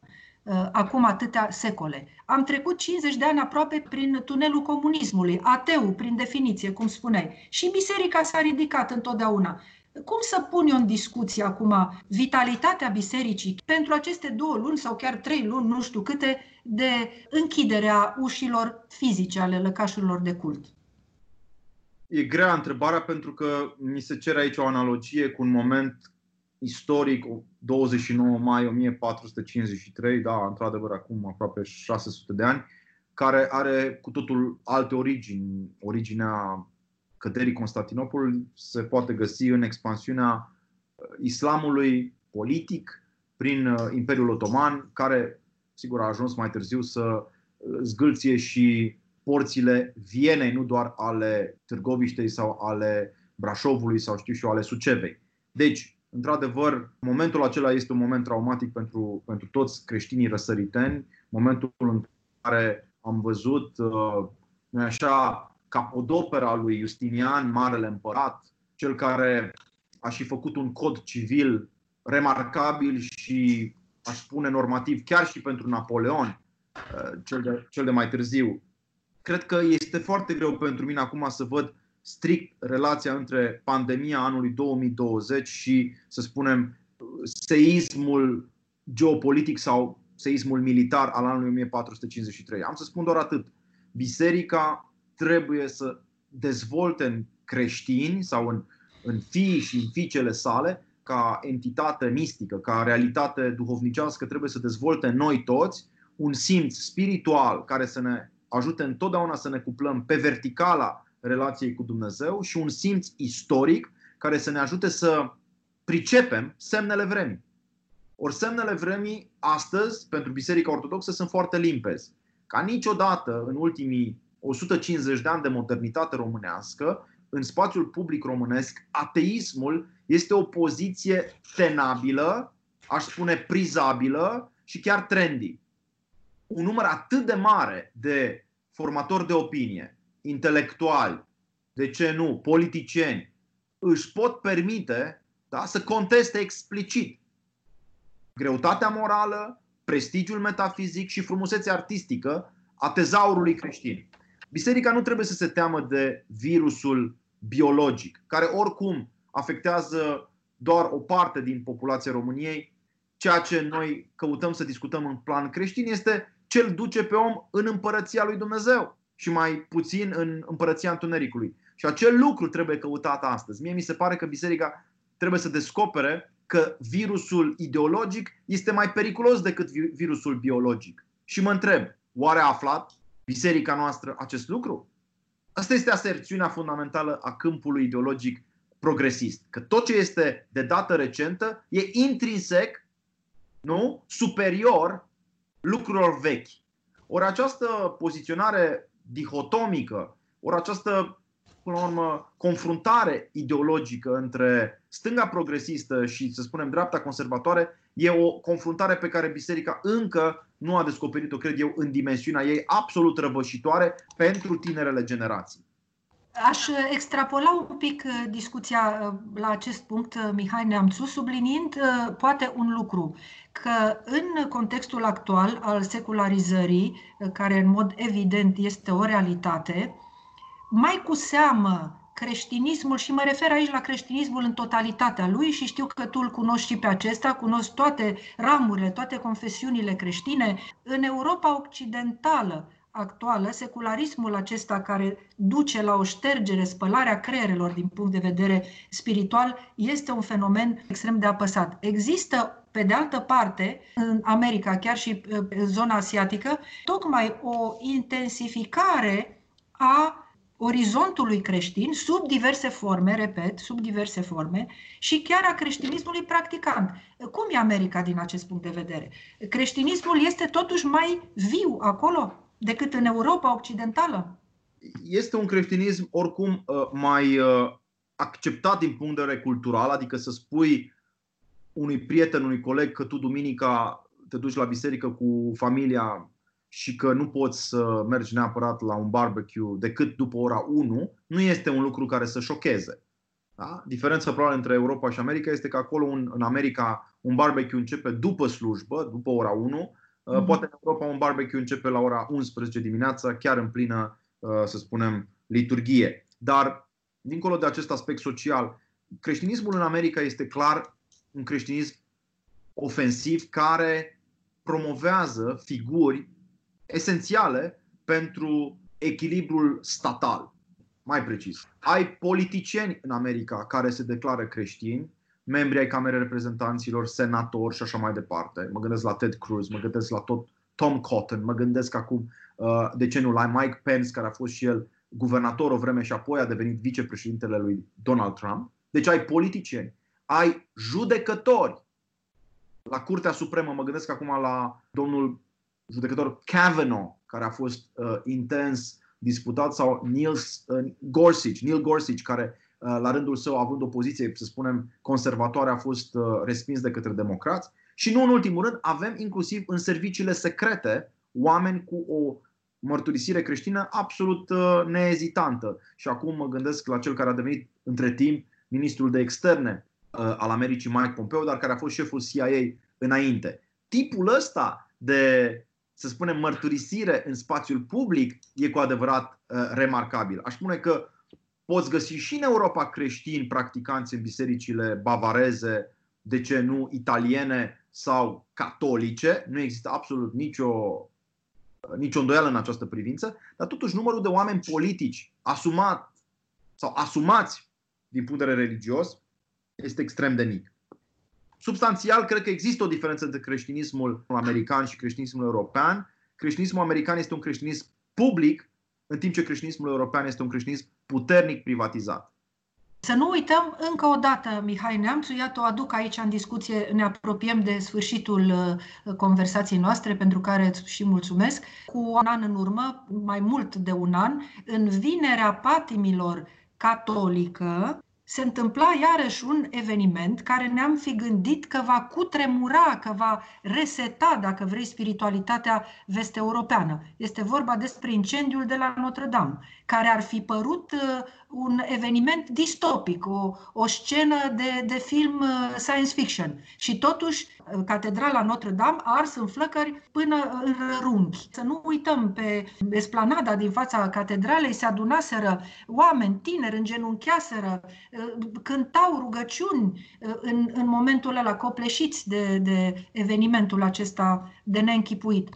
acum atâtea secole. Am trecut cincizeci de ani aproape prin tunelul comunismului, ateu prin definiție, cum spuneai, și biserica s-a ridicat întotdeauna. Cum să pun eu în discuție acum vitalitatea bisericii pentru aceste două luni sau chiar trei luni, nu știu câte, de închiderea ușilor fizice ale lăcașurilor de cult? E grea întrebarea, pentru că mi se cere aici o analogie cu un moment istoric, douăzeci și nouă mai o mie patru sute cincizeci și trei, da, într-adevăr acum aproape șase sute de ani, care are cu totul alte origini. Originea căderii Constantinopolului se poate găsi în expansiunea islamului politic prin Imperiul Otoman, care, sigur, a ajuns mai târziu să zgâlție și porțile Vienei, nu doar ale Târgoviștei sau ale Brașovului sau știu și eu ale Sucevei. Deci, într-adevăr, momentul acela este un moment traumatic pentru, pentru toți creștinii răsăriteni, momentul în care am văzut, nu-i așa, capodopera lui Justinian, marele împărat, cel care a și făcut un cod civil remarcabil și, aș spune, normativ chiar și pentru Napoleon, cel de, cel de mai târziu. Cred că este foarte greu pentru mine acum să văd strict relația între pandemia anului două mii douăzeci și, să spunem, seismul geopolitic sau seismul militar al anului o mie patru sute cincizeci și trei. Am să spun doar atât. Biserica trebuie să dezvolte în creștini sau în, în fiii și în fiicele sale, ca entitate mistică, ca realitate duhovnicească, trebuie să dezvolte noi toți un simț spiritual care să ne ajute întotdeauna să ne cuplăm pe verticala relației cu Dumnezeu și un simț istoric care să ne ajute să pricepem semnele vremii. Ori semnele vremii astăzi, pentru Biserica Ortodoxă, sunt foarte limpezi. Ca niciodată în ultimii o sută cincizeci de ani de modernitate românească, în spațiul public românesc, ateismul este o poziție tenabilă, aș spune prizabilă și chiar trendy. Un număr atât de mare de formatori de opinie, intelectuali, de ce nu, politicieni, își pot permite, da, să conteste explicit greutatea morală, prestigiul metafizic și frumusețea artistică a tezaurului creștin. Biserica nu trebuie să se teamă de virusul biologic, care oricum afectează doar o parte din populația României. Ceea ce noi căutăm să discutăm în plan creștin este ce îl duce pe om în împărăția lui Dumnezeu și mai puțin în împărăția întunericului. Și acel lucru trebuie căutat astăzi. Mie mi se pare că biserica trebuie să descopere că virusul ideologic este mai periculos decât virusul biologic. Și mă întreb, oare a aflat biserica noastră acest lucru? Asta este aserțiunea fundamentală a câmpului ideologic progresist. Că tot ce este de dată recentă e intrinsec, nu? Superior lucrurilor vechi. Ori această poziționare dihotomică, ori această, până la urmă, confruntare ideologică între stânga progresistă și, să spunem, dreapta conservatoare, e o confruntare pe care biserica încă nu a descoperit-o, cred eu, în dimensiunea ei absolut răvășitoare pentru tinerele generații. Aș extrapola un pic discuția la acest punct, Mihai Neamțu, subliniind poate un lucru, că în contextul actual al secularizării, care în mod evident este o realitate, mai cu seamă creștinismul, și mă refer aici la creștinismul în totalitatea lui, și știu că tu îl cunoști și pe acesta, cunoști toate ramurile, toate confesiunile creștine, în Europa Occidentală actuală, secularismul acesta care duce la o ștergere, spălarea creierelor din punct de vedere spiritual, este un fenomen extrem de apăsat. Există, pe de altă parte, în America, chiar și în zona asiatică, tocmai o intensificare a orizontului creștin, sub diverse forme, repet, sub diverse forme, și chiar a creștinismului practicant. Cum e America din acest punct de vedere? Creștinismul este totuși mai viu acolo decât în Europa Occidentală? Este un creștinism oricum mai acceptat din punct de vedere cultural, adică să spui unui prieten, unui coleg că tu duminica te duci la biserică cu familia și că nu poți să mergi neapărat la un barbecue decât după ora unu, nu este un lucru care să șocheze. Da? Diferența probabil între Europa și America este că acolo în America un barbecue începe după slujbă, după ora unu, poate în Europa un barbecue începe la ora unsprezece dimineața, chiar în plină, să spunem, liturghie. Dar, dincolo de acest aspect social, creștinismul în America este clar un creștinism ofensiv care promovează figuri esențiale pentru echilibrul statal. Mai precis, ai politicieni în America care se declară creștini, membri ai Camerei Reprezentanților, senatori și așa mai departe. Mă gândesc la Ted Cruz, mă gândesc la tot Tom Cotton, mă gândesc acum, de ce nu, la Mike Pence, care a fost și el guvernator o vreme și apoi a devenit vicepreședintele lui Donald Trump. Deci ai politicieni, ai judecători. La Curtea Supremă, mă gândesc acum la domnul judecător Kavanaugh, care a fost uh, intens disputat, sau Neil, uh, Gorsuch, Neil Gorsuch, care la rândul său, având o poziție, să spunem, conservatoare, a fost respins de către democrați. Și nu în ultimul rând, avem inclusiv în serviciile secrete oameni cu o mărturisire creștină absolut neezitantă. Și acum mă gândesc la cel care a devenit între timp ministrul de externe al Americii, Mike Pompeo, dar care a fost șeful C I A înainte. Tipul ăsta de, să spunem, mărturisire în spațiul public e cu adevărat remarcabil. Aș spune că poți găsi și în Europa creștini practicanți în bisericile bavareze, de ce nu italiene sau catolice. Nu există absolut nicio, nicio îndoială în această privință, dar totuși numărul de oameni politici asumat sau asumați din punct de vedere religios este extrem de mic. Substanțial, cred că există o diferență între creștinismul american și creștinismul european. Creștinismul american este un creștinism public, în timp ce creștinismul european este un creștinism puternic privatizat. Să nu uităm încă o dată, Mihai Neamțu, iată o aduc aici în discuție, ne apropiem de sfârșitul conversației noastre, pentru care și mulțumesc. Cu un an în urmă, mai mult de un an, în Vinerea Patimilor Catolică, se întâmpla iarăși un eveniment care ne-am fi gândit că va cutremura, că va reseta, dacă vrei, spiritualitatea vest-europeană. Este vorba despre incendiul de la Notre-Dame, care ar fi părut un eveniment distopic, o, o scenă de, de film science fiction. Și totuși, catedrala Notre-Dame a ars în flăcări până în rărunchi. Să nu uităm, pe esplanada din fața catedralei se adunaseră oameni tineri, îngenuncheaseră, cântau rugăciuni în, în momentul ăla, copleșiți de, de evenimentul acesta de neînchipuit.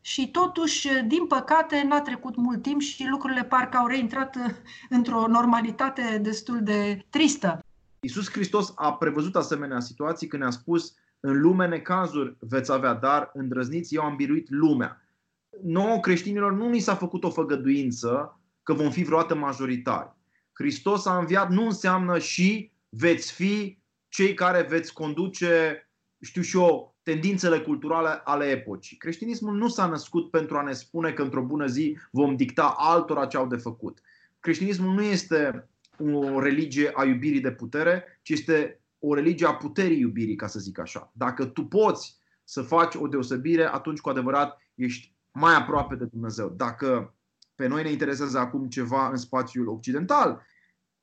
Și totuși, din păcate, n-a trecut mult timp și lucrurile parcă au reintrat într-o normalitate destul de tristă. Iisus Hristos a prevăzut asemenea situații când ne-a spus: în lume necazuri veți avea, dar îndrăzniți, eu am biruit lumea. Nouă, creștinilor, nu ni s-a făcut o făgăduință că vom fi vreodată majoritari. Hristos a înviat nu înseamnă și veți fi cei care veți conduce, știu și eu, tendințele culturale ale epocii. Creștinismul nu s-a născut pentru a ne spune că într-o bună zi vom dicta altora ce au de făcut. Creștinismul nu este o religie a iubirii de putere, ci este o religie a puterii iubirii, ca să zic așa. Dacă tu poți să faci o deosebire, atunci cu adevărat ești mai aproape de Dumnezeu. Dacă pe noi ne interesează acum ceva în spațiul occidental,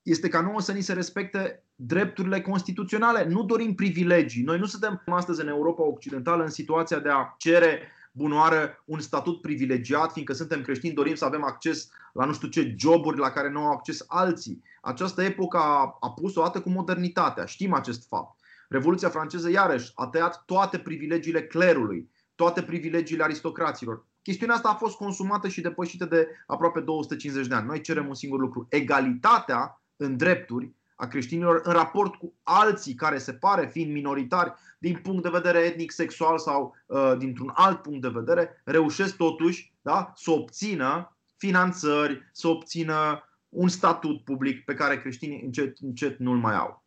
este ca nouă să ni se respecte drepturile constituționale. Nu dorim privilegii. Noi nu suntem astăzi în Europa Occidentală în situația de a cere bunoară un statut privilegiat, fiindcă suntem creștini, dorim să avem acces la nu știu ce joburi la care nu au acces alții. Această epocă a pus-o dată cu modernitatea. Știm acest fapt. Revoluția franceză, iarăși, a tăiat toate privilegiile clerului, toate privilegiile aristocraților. Chestiunea asta a fost consumată și depășită de aproape două sute cincizeci de ani. Noi cerem un singur lucru: egalitatea în drepturi a creștinilor în raport cu alții care se pare fiind minoritari din punct de vedere etnic, sexual sau uh, dintr-un alt punct de vedere, reușesc totuși, da, să obțină finanțări, să obțină un statut public pe care creștinii încet, încet nu-l mai au.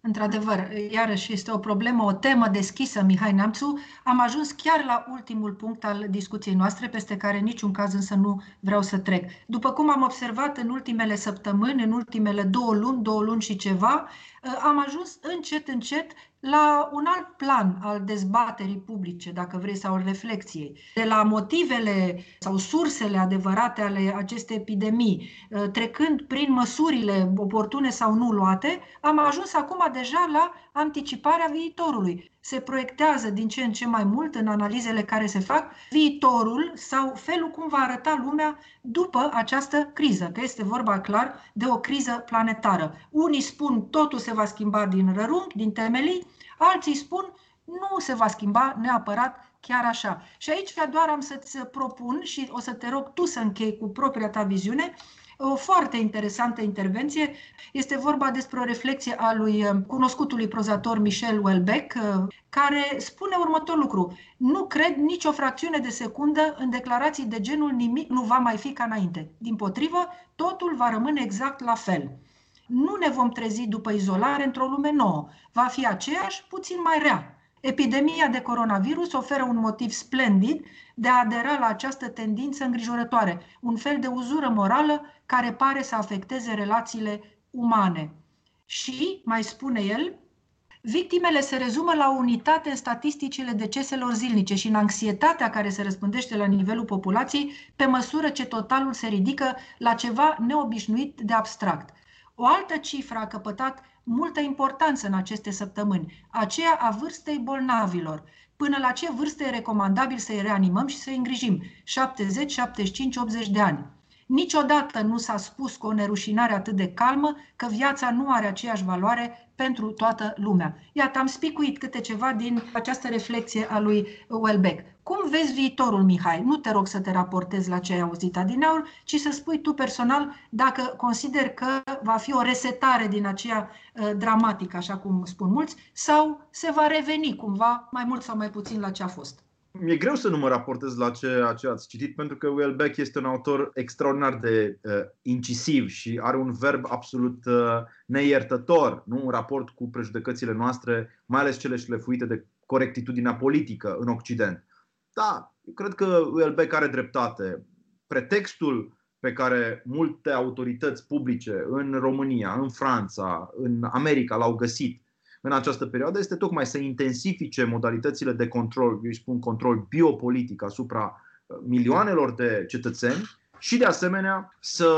Într-adevăr, iarăși este o problemă, o temă deschisă, Mihai Neamțu. Am ajuns chiar la ultimul punct al discuției noastre, peste care în niciun caz însă nu vreau să trec. După cum am observat în ultimele săptămâni, în ultimele două luni, două luni și ceva, am ajuns încet, încet la un alt plan al dezbaterii publice, dacă vrei, sau reflexiei. De la motivele sau sursele adevărate ale acestei epidemii, trecând prin măsurile oportune sau nu luate, am ajuns acum deja la anticiparea viitorului. Se proiectează din ce în ce mai mult, în analizele care se fac, viitorul sau felul cum va arăta lumea după această criză, că este vorba clar de o criză planetară. Unii spun totul se va schimba din rărunchi, din temelii, alții spun nu se va schimba neapărat chiar așa. Și aici doar am să-ți propun și o să te rog tu să închei cu propria ta viziune, o foarte interesantă intervenție. Este vorba despre o reflexie a lui cunoscutului prozator Michel Houellebecq, care spune următorul lucru: nu cred nicio fracțiune de secundă în declarații de genul nimic nu va mai fi ca înainte. Dimpotrivă, totul va rămâne exact la fel. Nu ne vom trezi după izolare într-o lume nouă. Va fi aceeași, puțin mai rea. Epidemia de coronavirus oferă un motiv splendid de a adera la această tendință îngrijorătoare, un fel de uzură morală care pare să afecteze relațiile umane. Și, mai spune el, victimele se rezumă la unitate în statisticile deceselor zilnice și în anxietatea care se răspândește la nivelul populației pe măsură ce totalul se ridică la ceva neobișnuit de abstract. O altă cifră a căpătat multă importanță în aceste săptămâni, aceea a vârstei bolnavilor. Până la ce vârstă e recomandabil să-i reanimăm și să-i îngrijim? șaptezeci, șaptezeci și cinci, optzeci de ani. Niciodată nu s-a spus cu o nerușinare atât de calmă că viața nu are aceeași valoare pentru toată lumea. Iată, am spicuit câte ceva din această reflexie a lui Houellebecq. Cum vezi viitorul, Mihai? Nu te rog să te raportezi la ce ai auzit adineauri, ci să spui tu personal dacă consideri că va fi o resetare din aceea uh, dramatică, așa cum spun mulți, sau se va reveni cumva mai mult sau mai puțin la ce a fost. Mi-e greu să nu mă raportez la ceea ce ați citit, pentru că Houellebecq este un autor extraordinar de uh, incisiv și are un verb absolut uh, neiertător, nu? În raport cu prejudecățile noastre, mai ales cele șlefuite de corectitudinea politică în Occident. Da, cred că Houellebecq are dreptate. Pretextul pe care multe autorități publice în România, în Franța, în America l-au găsit în această perioadă este tocmai să intensifice modalitățile de control, eu îi spun control biopolitic asupra milioanelor de cetățeni și de asemenea să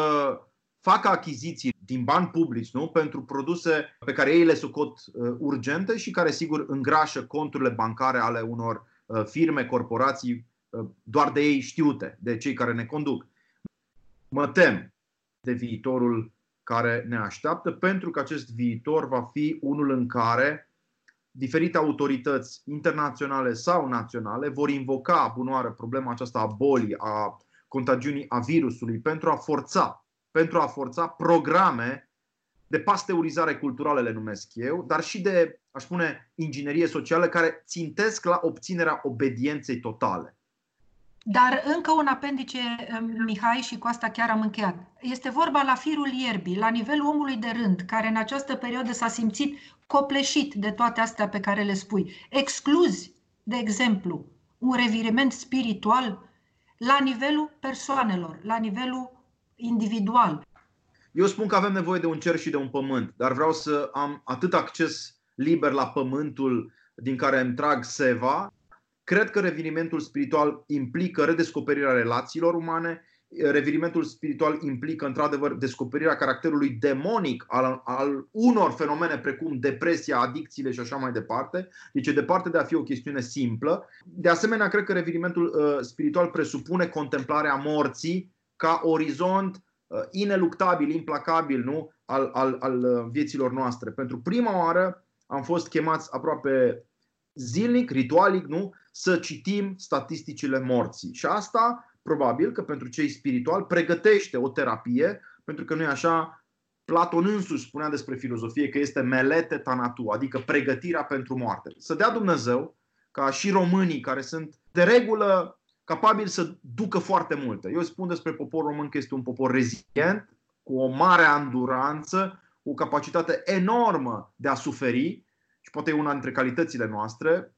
facă achiziții din bani publici, nu? Pentru produse pe care ei le socot urgente și care sigur îngrașă conturile bancare ale unor firme, corporații doar de ei știute, de cei care ne conduc. Mă tem de viitorul care ne așteaptă, pentru că acest viitor va fi unul în care diferite autorități internaționale sau naționale vor invoca bunoară problema aceasta a bolii, a contagiunii, a virusului, pentru a forța, pentru a forța programe de pasteurizare culturală, le numesc eu, dar și de, aș spune, inginerie socială care țintesc la obținerea obedienței totale. Dar încă un apendice, Mihai, și cu asta chiar am încheiat. Este vorba la firul ierbii, la nivelul omului de rând, care în această perioadă s-a simțit copleșit de toate astea pe care le spui. Excluzi, de exemplu, un reviriment spiritual la nivelul persoanelor, la nivelul individual. Eu spun că avem nevoie de un cer și de un pământ, dar vreau să am atât acces liber la pământul din care îmi trag seva. Cred că revirimentul spiritual implică redescoperirea relațiilor umane, revirimentul spiritual implică într-adevăr descoperirea caracterului demonic al, al unor fenomene precum depresia, adicțiile și așa mai departe. Deci e departe de a fi o chestiune simplă. De asemenea, cred că revirimentul uh, spiritual presupune contemplarea morții ca orizont uh, ineluctabil, implacabil, nu? Al, al, al vieților noastre. Pentru prima oară am fost chemați aproape zilnic, ritualic, nu? Să citim statisticile morții. Și asta, probabil că pentru cei spirituali, pregătește o terapie, pentru că nu e așa, Platon însuși spunea despre filozofie că este melete tanatu, adică pregătirea pentru moarte. Să dea Dumnezeu ca și românii, care sunt de regulă capabili să ducă foarte multe. Eu spun despre poporul român că este un popor rezilient, cu o mare anduranță, o capacitate enormă de a suferi, și poate e una dintre calitățile noastre.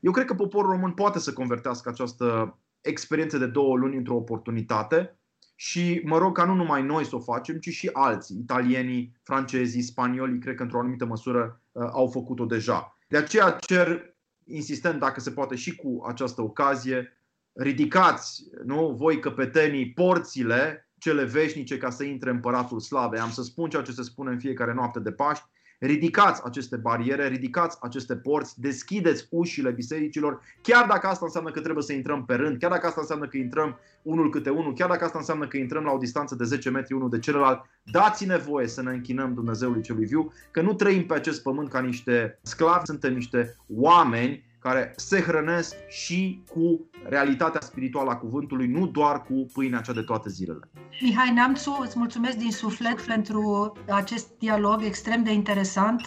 Eu cred că poporul român poate să convertească această experiență de două luni într-o oportunitate și mă rog ca nu numai noi să o facem, ci și alții, italienii, francezii, spaniolii, cred că într-o anumită măsură au făcut-o deja. De aceea cer insistent, dacă se poate și cu această ocazie, ridicați, nu, voi căpetenii, porțile cele veșnice ca să intre împăratul slavei. Am să spun ceea ce se spune în fiecare noapte de Paști. Ridicați aceste bariere, ridicați aceste porți, deschideți ușile bisericilor, chiar dacă asta înseamnă că trebuie să intrăm pe rând, chiar dacă asta înseamnă că intrăm unul câte unul, chiar dacă asta înseamnă că intrăm la o distanță de zece metri unul de celălalt, dați-ne voie să ne închinăm Dumnezeului Celui Viu, că nu trăim pe acest pământ ca niște sclavi, suntem niște oameni care se hrănesc și cu realitatea spirituală a cuvântului, nu doar cu pâinea cea de toate zilele. Mihai Neamțu, îți mulțumesc din suflet pentru acest dialog extrem de interesant.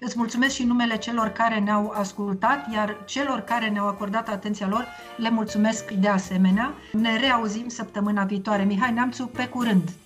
Îți mulțumesc și în numele celor care ne-au ascultat, iar celor care ne-au acordat atenția lor, le mulțumesc de asemenea. Ne reauzim săptămâna viitoare. Mihai Neamțu, pe curând!